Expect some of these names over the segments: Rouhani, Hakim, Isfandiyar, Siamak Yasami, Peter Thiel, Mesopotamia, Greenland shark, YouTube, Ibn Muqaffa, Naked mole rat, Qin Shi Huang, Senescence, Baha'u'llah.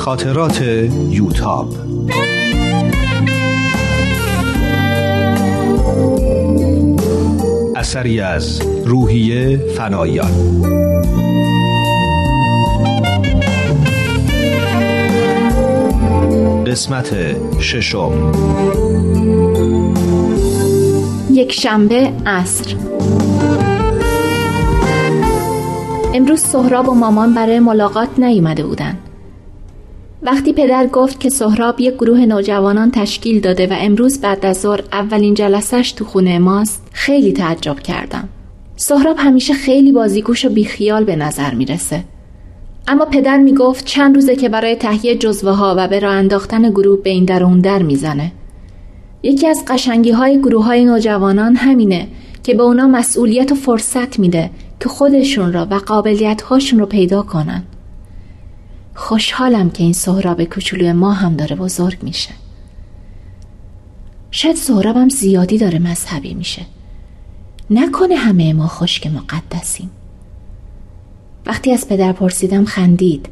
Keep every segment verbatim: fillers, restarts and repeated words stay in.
خاطرات یوتاب. اثری از روحی فنایان. قسمت ششم. یک شنبه عصر. امروز سهراب و مامان برای ملاقات نیامده بودن. وقتی پدر گفت که سهراب یک گروه نوجوانان تشکیل داده و امروز بعد از ظهر اولین جلسه‌اش تو خونه ماست، خیلی تعجب کردم. سهراب همیشه خیلی بازیگوش و بیخیال به نظر میرسه. اما پدر میگفت چند روزه که برای تهیه جزوه ها و به راه انداختن گروه به این در و اون در میزنه. یکی از قشنگی های گروه های نوجوانان همینه که به اونا مسئولیت و فرصت میده که خودشون را و قابلیت هاشون رو پیدا کنن. خوشحالم که این سهراب کوچولوی ما هم داره بزرگ میشه. شاید سهرابم زیادی داره مذهبی میشه. نکنه همه ما خشک مقدسیم. وقتی از پدر پرسیدم خندید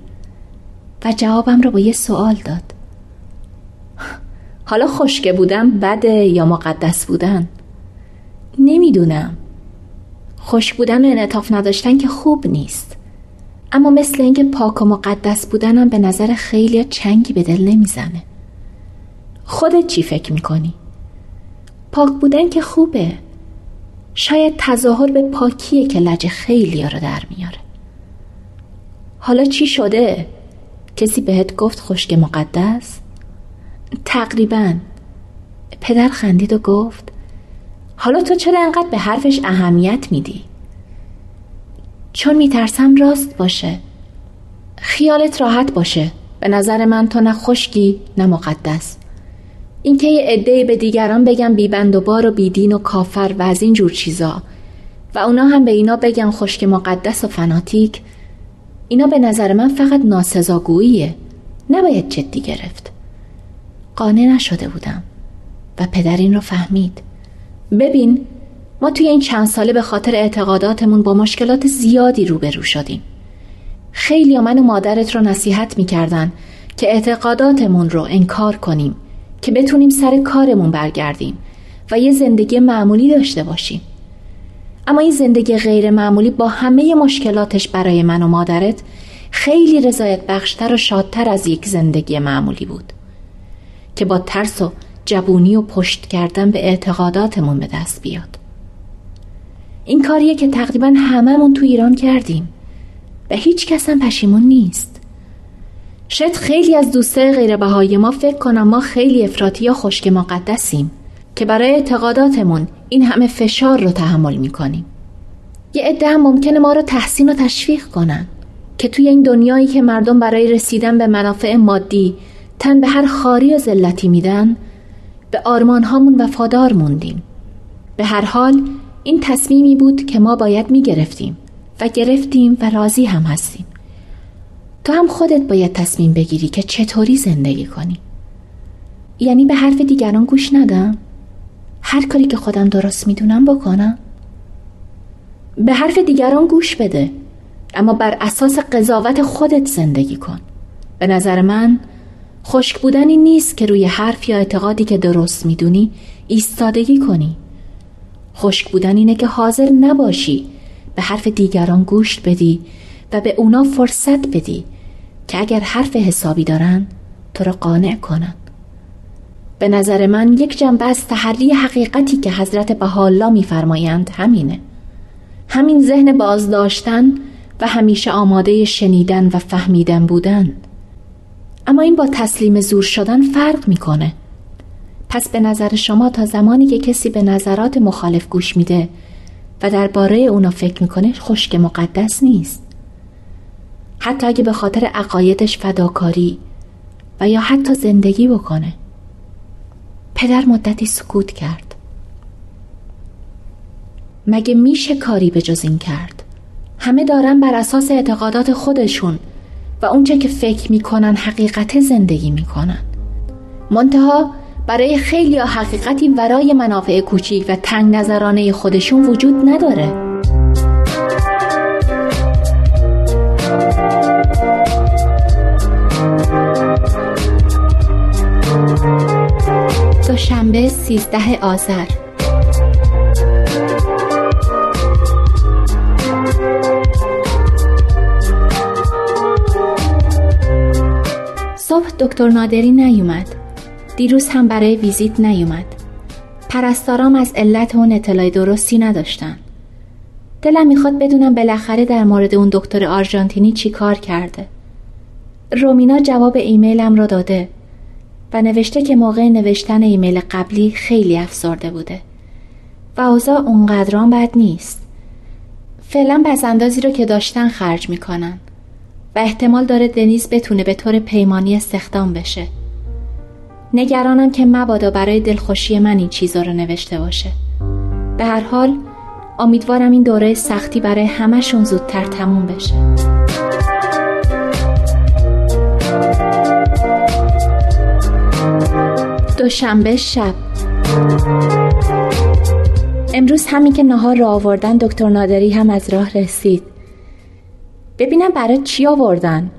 و جوابم را با یه سوال داد. حالا خشک بودم بده یا مقدس بودن؟ نمیدونم. خشک بودن و انعطاف نداشتن که خوب نیست، اما مثل اینکه پاک و مقدس بودنم به نظر خیلی چنگی به دل نمیزنه. خودت چی فکر میکنی؟ پاک بودن که خوبه. شاید تظاهر به پاکیه که لج خیلیا رو در میاره. حالا چی شده؟ کسی بهت گفت خشک مقدس؟ تقریبا. پدر خندید و گفت حالا تو چرا انقدر به حرفش اهمیت میدی؟ چون میترسم راست باشه. خیالت راحت باشه، به نظر من تو نه خشکی نه مقدس. اینکه یه عده‌ای به دیگران بگن بیبند و بار و بیدین و کافر و از این جور چیزا و اونا هم به اینا بگن خشک مقدس و فناتیک، اینا به نظر من فقط ناسزاگوییه، نباید جدی گرفت. قانع نشده بودم و پدر این رو فهمید. ببین، ما توی این چند ساله به خاطر اعتقاداتمون با مشکلات زیادی روبرو شدیم. خیلی ها من و مادرت رو نصیحت میکردن که اعتقاداتمون رو انکار کنیم که بتونیم سر کارمون برگردیم و یه زندگی معمولی داشته باشیم. اما این زندگی غیر معمولی با همه مشکلاتش برای من و مادرت خیلی رضایت بخشتر و شادتر از یک زندگی معمولی بود که با ترس و جبونی و پشت کردن به اعتقاداتمون به دست بیاد. این کاریه که تقریبا هممون تو ایران کردیم و هیچ کس هم پشیمون نیست. شاید خیلی از دوستای غیر بهایی ما فکر کنن ما خیلی افراطی یا خشک مقدسیم که برای اعتقاداتمون این همه فشار رو تحمل میکنیم. یه عده هم ممکنه ما رو تحسین و تشویق کنن که توی این دنیایی که مردم برای رسیدن به منافع مادی تن به هر خاری و ذلتی میدن، به آرمانهامون وفادار موندیم. به هر حال این تصمیمی بود که ما باید میگرفتیم و گرفتیم و راضی هم هستیم. تو هم خودت باید تصمیم بگیری که چطوری زندگی کنی. یعنی به حرف دیگران گوش ندم؟ هر کاری که خودم درست میدونم بکنم؟ به حرف دیگران گوش بده، اما بر اساس قضاوت خودت زندگی کن. به نظر من خشک بودنی نیست که روی حرف یا اعتقادی که درست میدونی ایستادگی کنی. خشک بودن اینه که حاضر نباشی به حرف دیگران گوش بدی و به اونا فرصت بدی که اگر حرف حسابی دارن تو را قانع کنن. به نظر من یک جنبه از تحری حقیقتی که حضرت بهاءالله میفرمایند همینه. همین ذهن باز داشتن و همیشه آماده شنیدن و فهمیدن بودن. اما این با تسلیم زور شدن فرق میکنه. پس به نظر شما تا زمانی که کسی به نظرات مخالف گوش میده و درباره اونا فکر میکنه خشک مقدس نیست. حتی اگه به خاطر عقایدش فداکاری و یا حتی زندگی بکنه. پدر مدتی سکوت کرد. مگه میشه کاری به جز این کرد؟ همه دارن بر اساس اعتقادات خودشون و اونچه که فکر میکنن حقیقت زندگی میکنن. منتها برای خیلی ها حقیقتی ورای منافع کوچیک و تنگ نظرانه خودشون وجود نداره. سیزده آذر. صبح دکتر نادری نیومد. دیروز هم برای ویزیت نیومد. پرستارام از علت اون اطلاع درستی نداشتن. دلم میخواد بدونم بالاخره در مورد اون دکتر آرژانتینی چی کار کرده. رومینا جواب ایمیلم را داده و نوشته که موقع نوشتن ایمیل قبلی خیلی افسرده بوده و اوضاع اونقدران بد نیست. فعلا بسندازی رو که داشتن خرج میکنن و احتمال داره دنیز بتونه به طور پیمانی استخدام بشه. نگرانم که مبادا برای دلخوشی من این چیزا رو نوشته باشه. به هر حال امیدوارم این دوره سختی برای همشون زودتر تموم بشه. دوشنبه شب. امروز همین که نهار را آوردن دکتر نادری هم از راه رسید. ببینم برای چی آوردن.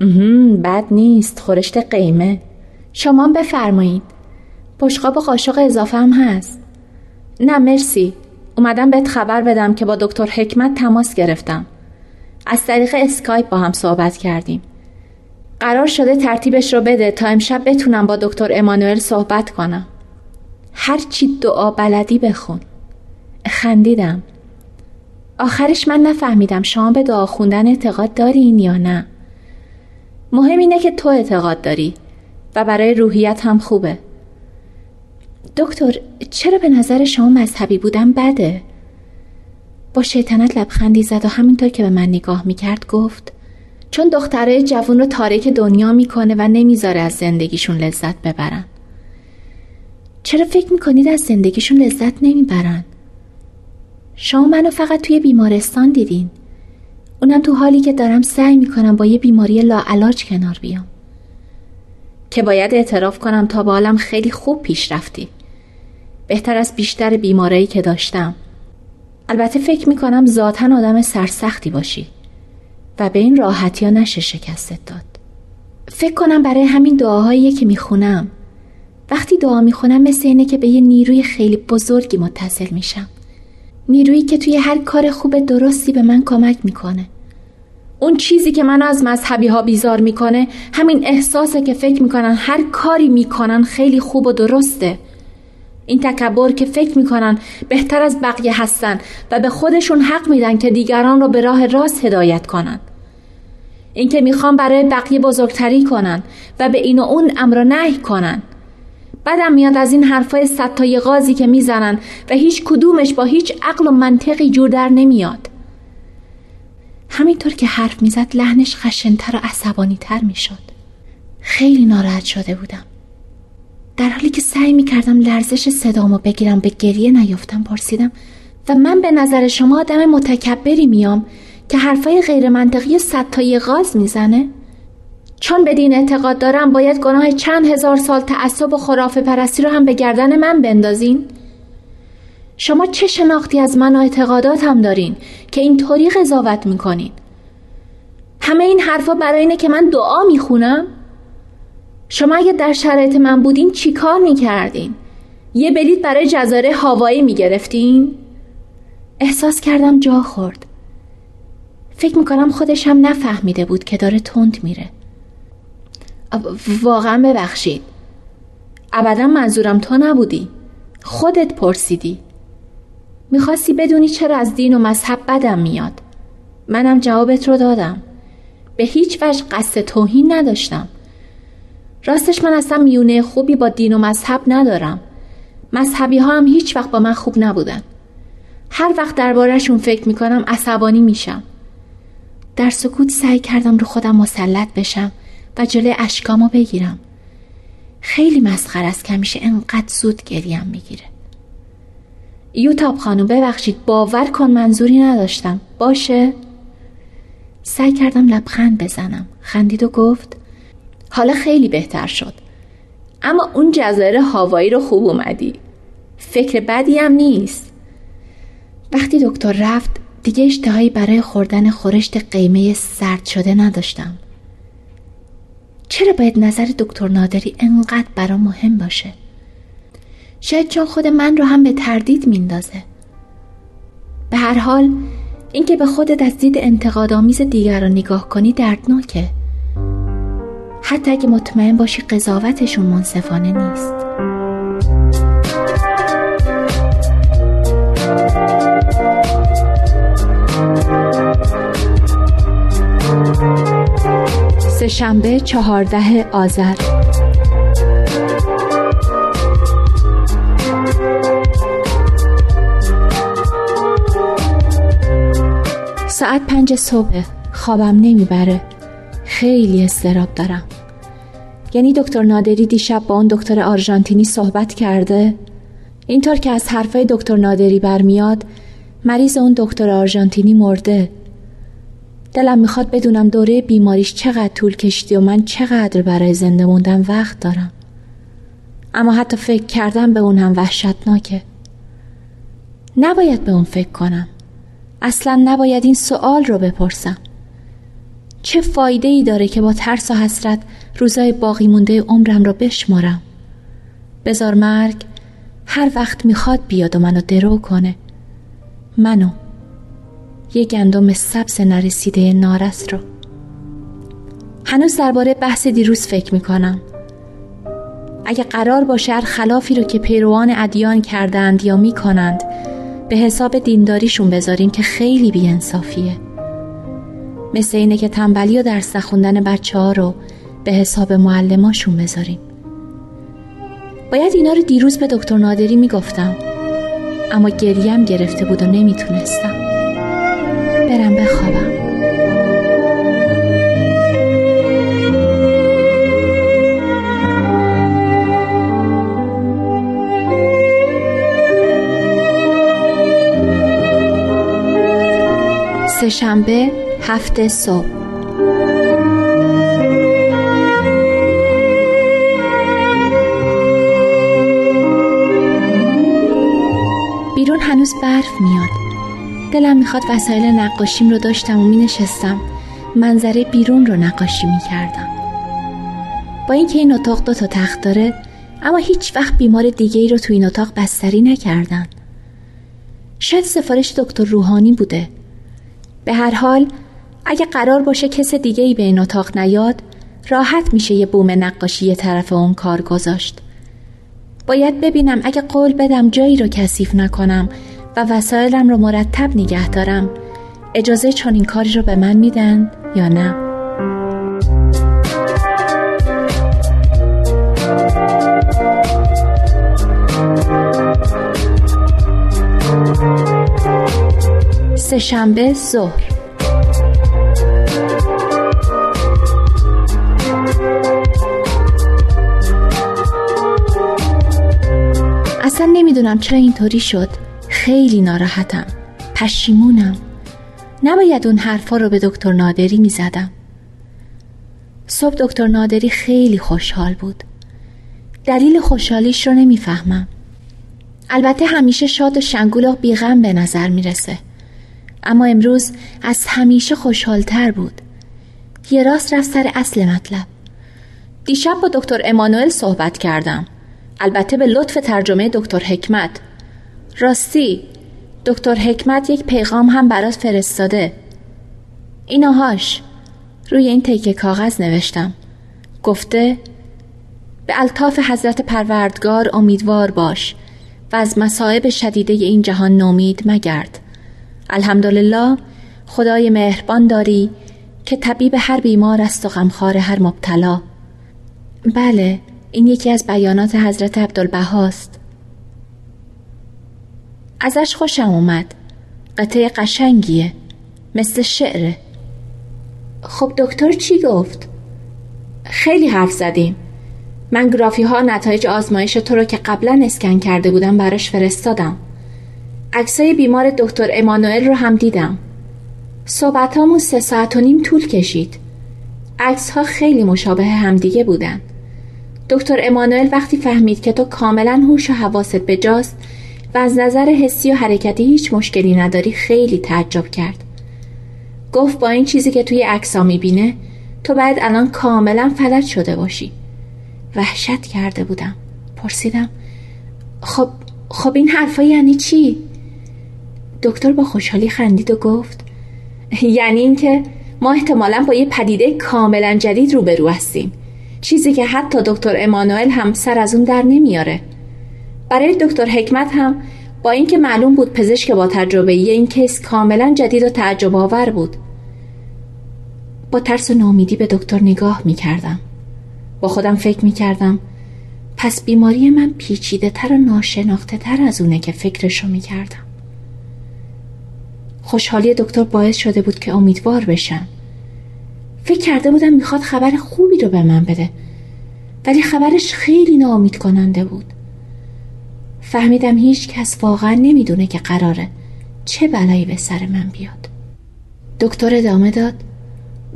بد نیست، خورشت قیمه. شما بفرمایید. بشقاب و قاشق اضافه هم هست. نه مرسی، اومدم بهت خبر بدم که با دکتر حکمت تماس گرفتم. از طریق اسکایپ با هم صحبت کردیم. قرار شده ترتیبش رو بده تا امشب بتونم با دکتر امانوئل صحبت کنم. هرچی دعا بلدی بخون. خندیدم. آخرش من نفهمیدم شما به دعا خوندن اعتقاد دارین یا نه. مهم اینه که تو اعتقاد داری و برای روحیت هم خوبه. دکتر چرا به نظر شما مذهبی بودم بده؟ با شیطنت لبخندی زد و همینطور که به من نگاه میکرد گفت چون دخترای جوان رو تارک دنیا میکنه و نمیذاره از زندگیشون لذت ببرن. چرا فکر میکنید از زندگیشون لذت نمیبرن؟ شما منو فقط توی بیمارستان دیدین، اونم تو حالی که دارم سعی میکنم با یه بیماری لاعلاج کنار بیام. که باید اعتراف کنم تا به حالم خیلی خوب پیش رفتی، بهتر از بیشتر بیمارایی که داشتم. البته فکر میکنم ذاتن آدم سرسختی باشی و به این راحتی ها نشه شکستت داد. فکر کنم برای همین دعاهایی که میخونم، وقتی دعا میخونم مثل اینه که به یه نیروی خیلی بزرگی متصل میشم، نیرویی که توی هر کار خوب درستی به من کمک میکنه. اون چیزی که منو از مذهبی ها بیزار میکنه همین احساسه که فکر میکنن هر کاری میکنن خیلی خوب و درسته. این تکبر که فکر میکنن بهتر از بقیه هستن و به خودشون حق میدن که دیگران رو به راه راست هدایت کنن. این که میخوان برای بقیه بزرگتری کنن و به این و اون امر و نهی کنن. بعدم میاد از این حرفای صدتای غازی که میزنن و هیچ کدومش با هیچ عقل و منطقی جور در نمیاد. همینطور که حرف میزد لحنش خشنتر و عصبانیتر میشد. خیلی ناراحت شده بودم. در حالی که سعی میکردم لرزش صدامو بگیرم به گریه نیافتم پرسیدم و من به نظر شما آدم متکبری میام که حرفای غیر منطقی صدتای غاز میزنه؟ چون به دین اعتقاد دارم باید گناه چند هزار سال تعصب و خرافه پرستی رو هم به گردن من بندازین؟ شما چه شناختی از من و اعتقاداتم دارین که اینطوری قضاوت میکنین؟ همه این حرفا برای اینه که من دعا میخونم؟ شما اگه در شرایط من بودین چی کار میکردین؟ یه بلیط برای جزایر هاوایی میگرفتین؟ احساس کردم جا خورد. فکر میکنم خودش هم نفهمیده بود که داره تند میره. واقعا ببخشید. ابدا منظورم تو نبودی. خودت پرسیدی. میخواستی بدونی چرا از دین و مذهب بدم میاد. منم جوابت رو دادم. به هیچ وجه قصد توهین نداشتم. راستش من اصلا میونه خوبی با دین و مذهب ندارم. مذهبی ها هم هیچ وقت با من خوب نبودن. هر وقت درباره‌شون فکر میکنم عصبانی میشم. در سکوت سعی کردم رو خودم مسلط بشم و جلوی اشکامو بگیرم. خیلی مسخره است که همیشه انقدر زود گریم میگیره. یوتاب خانم ببخشید، باور کن منظوری نداشتم. باشه. سعی کردم لبخند بزنم. خندید و گفت حالا خیلی بهتر شد، اما اون جزایر هاوایی رو خوب اومدی. فکر بدی هم نیست. وقتی دکتر رفت دیگه اشتهایی برای خوردن خورشت قیمه سرد شده نداشتم. چرا باید نظر دکتر نادری انقدر برام مهم باشه؟ شاید چون خود من رو هم به تردید میندازه. به هر حال اینکه به خودت از دید انتقادآمیز دیگران نگاه کنی دردناکه، حتی اگه مطمئن باشی قضاوتشون منصفانه نیست. سه‌شنبه چهارده آذر. ساعت پنج صبح. خوابم نمیبره، خیلی اضطراب دارم. یعنی دکتر نادری دیشب با اون دکتر آرژانتینی صحبت کرده؟ اینطور که از حرفای دکتر نادری برمیاد مریض اون دکتر آرژانتینی مرده. دلم میخواد بدونم دوره بیماریش چقدر طول کشیده و من چقدر برای زنده موندن وقت دارم. اما حتی فکر کردم به اون هم وحشتناکه. نباید به اون فکر کنم، اصلا نباید این سوال رو بپرسم. چه فایده ای داره که با ترس و حسرت روزای باقی مونده عمرم رو بشمارم؟ بذار مرگ هر وقت میخواد بیاد و منو درو کنه، منو یه گندم سبز نرسیده نارس رو. هنوز درباره بحث دیروز فکر میکنم. اگه قرار باشه هر خلافی رو که پیروان ادیان کردند یا میکنند به حساب دینداریشون بذاریم که خیلی بی‌انصافیه. مثل اینه که تنبلی و درس نخوندن بچه‌ها رو به حساب معلماشون بذاریم. باید اینا رو دیروز به دکتر نادری میگفتم، اما گریم گرفته بود و نمیتونستم. برم بخوابم. سه‌شنبه هفت صبح. بیرون هنوز برف میاد. دلم میخواد وسایل نقاشیم رو داشتم و مینشستم منظره بیرون رو نقاشی میکردم. با اینکه این اتاق دو تا تخت داره، اما هیچ وقت بیمار دیگه ای رو تو این اتاق بستری نکردن. شاید سفارش دکتر روحانی بوده. به هر حال اگه قرار باشه کس دیگه ای به این اتاق نیاد، راحت میشه یه بوم نقاشی یه طرف اون کار گذاشت. باید ببینم اگه قول بدم جایی رو کثیف نکنم و وسایلم رو مرتب نگه دارم، اجازه چنین کاری رو به من میدن یا نه. سه‌شنبه ظهر. اصلا نمیدونم چرا اینطوری شد. خیلی ناراحتم، پشیمونم. نباید اون حرفا رو به دکتر نادری میزدم. صبح دکتر نادری خیلی خوشحال بود. دلیل خوشحالیش رو نمیفهمم. البته همیشه شاد و شنگول و بیغم به نظر میرسه، اما امروز از همیشه خوشحالتر بود. یه راست رفت سر اصل مطلب. دیشب با دکتر امانوئل صحبت کردم، البته به لطف ترجمه دکتر حکمت. راستی دکتر حکمت یک پیغام هم برات فرستاده. ایناهاش. روی این تکه کاغذ نوشتم. گفته به الطاف حضرت پروردگار امیدوار باش و از مصائب شدیده این جهان نومید مگرد. الحمدلله خدای مهربان داری که طبیب هر بیمار است و غمخوار هر مبتلا. بله، این یکی از بیانات حضرت عبدالبها است. ازش خوشم اومد. قطعه قشنگیه، مثل شعره. خب دکتر چی گفت؟ خیلی حرف زدیم. من گرافی ها نتایج آزمایش تو رو که قبلا اسکن کرده بودم براش فرستادم. عکسای بیمار دکتر امانوئل رو هم دیدم. صحبت هامون سه ساعت و نیم طول کشید. عکس ها خیلی مشابه همدیگه بودن. دکتر امانوئل وقتی فهمید که تو کاملا هوش و حواست بجاست و از نظر حسی و حرکتی هیچ مشکلی نداری خیلی تعجب کرد. گفت با این چیزی که توی عکس‌ها می‌بینه تو باید الان کاملا فلج شده باشی. وحشت کرده بودم. پرسیدم خب خب این حرفا یعنی چی؟ دکتر با خوشحالی خندید و گفت یعنی اینکه ما احتمالاً با یه پدیده کاملاً جدید روبرو هستیم، چیزی که حتی دکتر امانوئل هم سر از اون در نمیاره. برای دکتر حکمت هم با اینکه معلوم بود پزشک با تجربه این کیس کاملاً جدید و تعجب آور بود. با ترس و ناامیدی به دکتر نگاه میکردم. با خودم فکر میکردم پس بیماری من پیچیده تر و ناشناخته تر از اونه که فکرشو میکردم. خوشحالی دکتر باعث شده بود که امیدوار بشم. فکر کرده بودم میخواد خبر خوبی رو به من بده، ولی خبرش خیلی ناامید کننده بود. فهمیدم هیچ کس واقعا نمیدونه که قراره چه بلایی به سر من بیاد. دکتر ادامه داد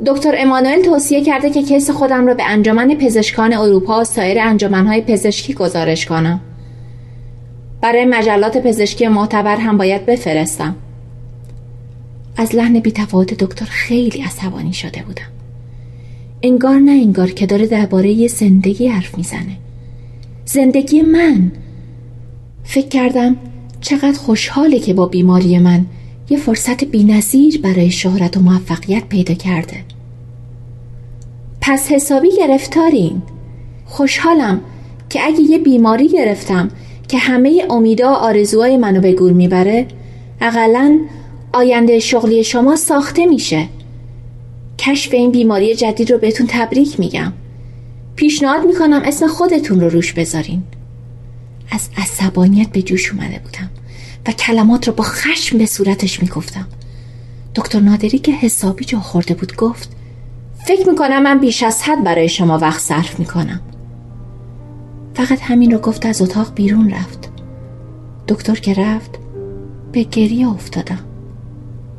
دکتر امانوئل توصیه کرده که کیس خودم را به انجمن پزشکان اروپا و سایر انجمن‌های پزشکی گزارش کنم. برای مجلات پزشکی معتبر هم باید بفرستم. از لحن بی‌تفاوت دکتر خیلی عصبانی شده بودم. انگار نه انگار که داره درباره یه زندگی حرف میزنه. زندگی من. فکر کردم چقدر خوشحاله که با بیماری من یه فرصت بی‌نظیر برای شهرت و موفقیت پیدا کرده. پس حسابی گرفتارین. خوشحالم که اگه یه بیماری گرفتم که همه امیدها و آرزوهای منو به گور میبره، حداقل آینده شغلی شما ساخته میشه. کشف این بیماری جدید رو بهتون تبریک میگم. پیشنهاد میکنم اسم خودتون رو روش بذارین. از عصبانیت به جوش اومده بودم و کلمات رو با خشم به صورتش میگفتم. دکتر نادری که حسابی جا خورده بود گفت فکر میکنم من بیش از حد برای شما وقت صرف میکنم. فقط همین رو گفت از اتاق بیرون رفت. دکتر که رفت به گریه افتادم.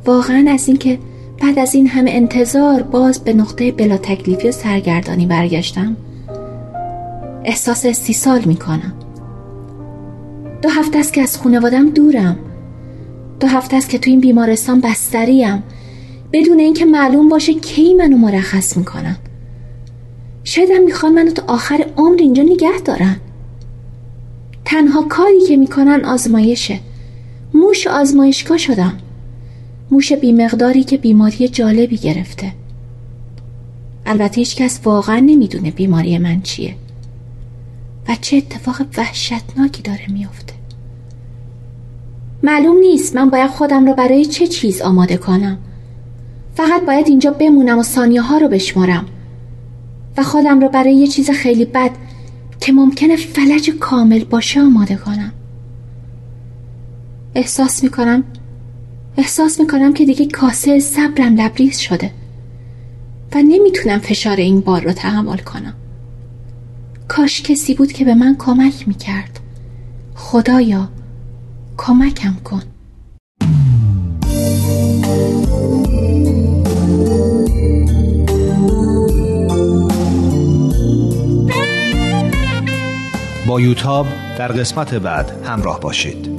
واقعا از این که بعد از این همه انتظار باز به نقطه بلا تکلیفی و سرگردانی برگشتم احساس استیصال میکنم. دو هفته است که از خانواده‌ام دورم. دو هفته است که تو این بیمارستان بستریم بدون اینکه معلوم باشه کی منو مرخص میکنن. شاید هم میخوان منو تا آخر عمر اینجا نگه دارن. تنها کاری که میکنن آزمایشه. موش آزمایشگاه شدم. موش بیمقداری که بیماری جالبی گرفته. البته هیچ کس واقعا نمیدونه بیماری من چیه و چه اتفاق وحشتناکی داره میفته. معلوم نیست من باید خودم رو برای چه چیز آماده کنم. فقط باید اینجا بمونم و ثانیه ها رو بشمارم و خودم رو برای یه چیز خیلی بد که ممکنه فلج کامل باشه آماده کنم. احساس میکنم احساس میکنم که دیگه کاسه صبرم لبریز شده و نمیتونم فشار این بار رو تحمل کنم. کاش کسی بود که به من کمک میکرد. خدایا کمکم کن. با یوتاب در قسمت بعد همراه باشید.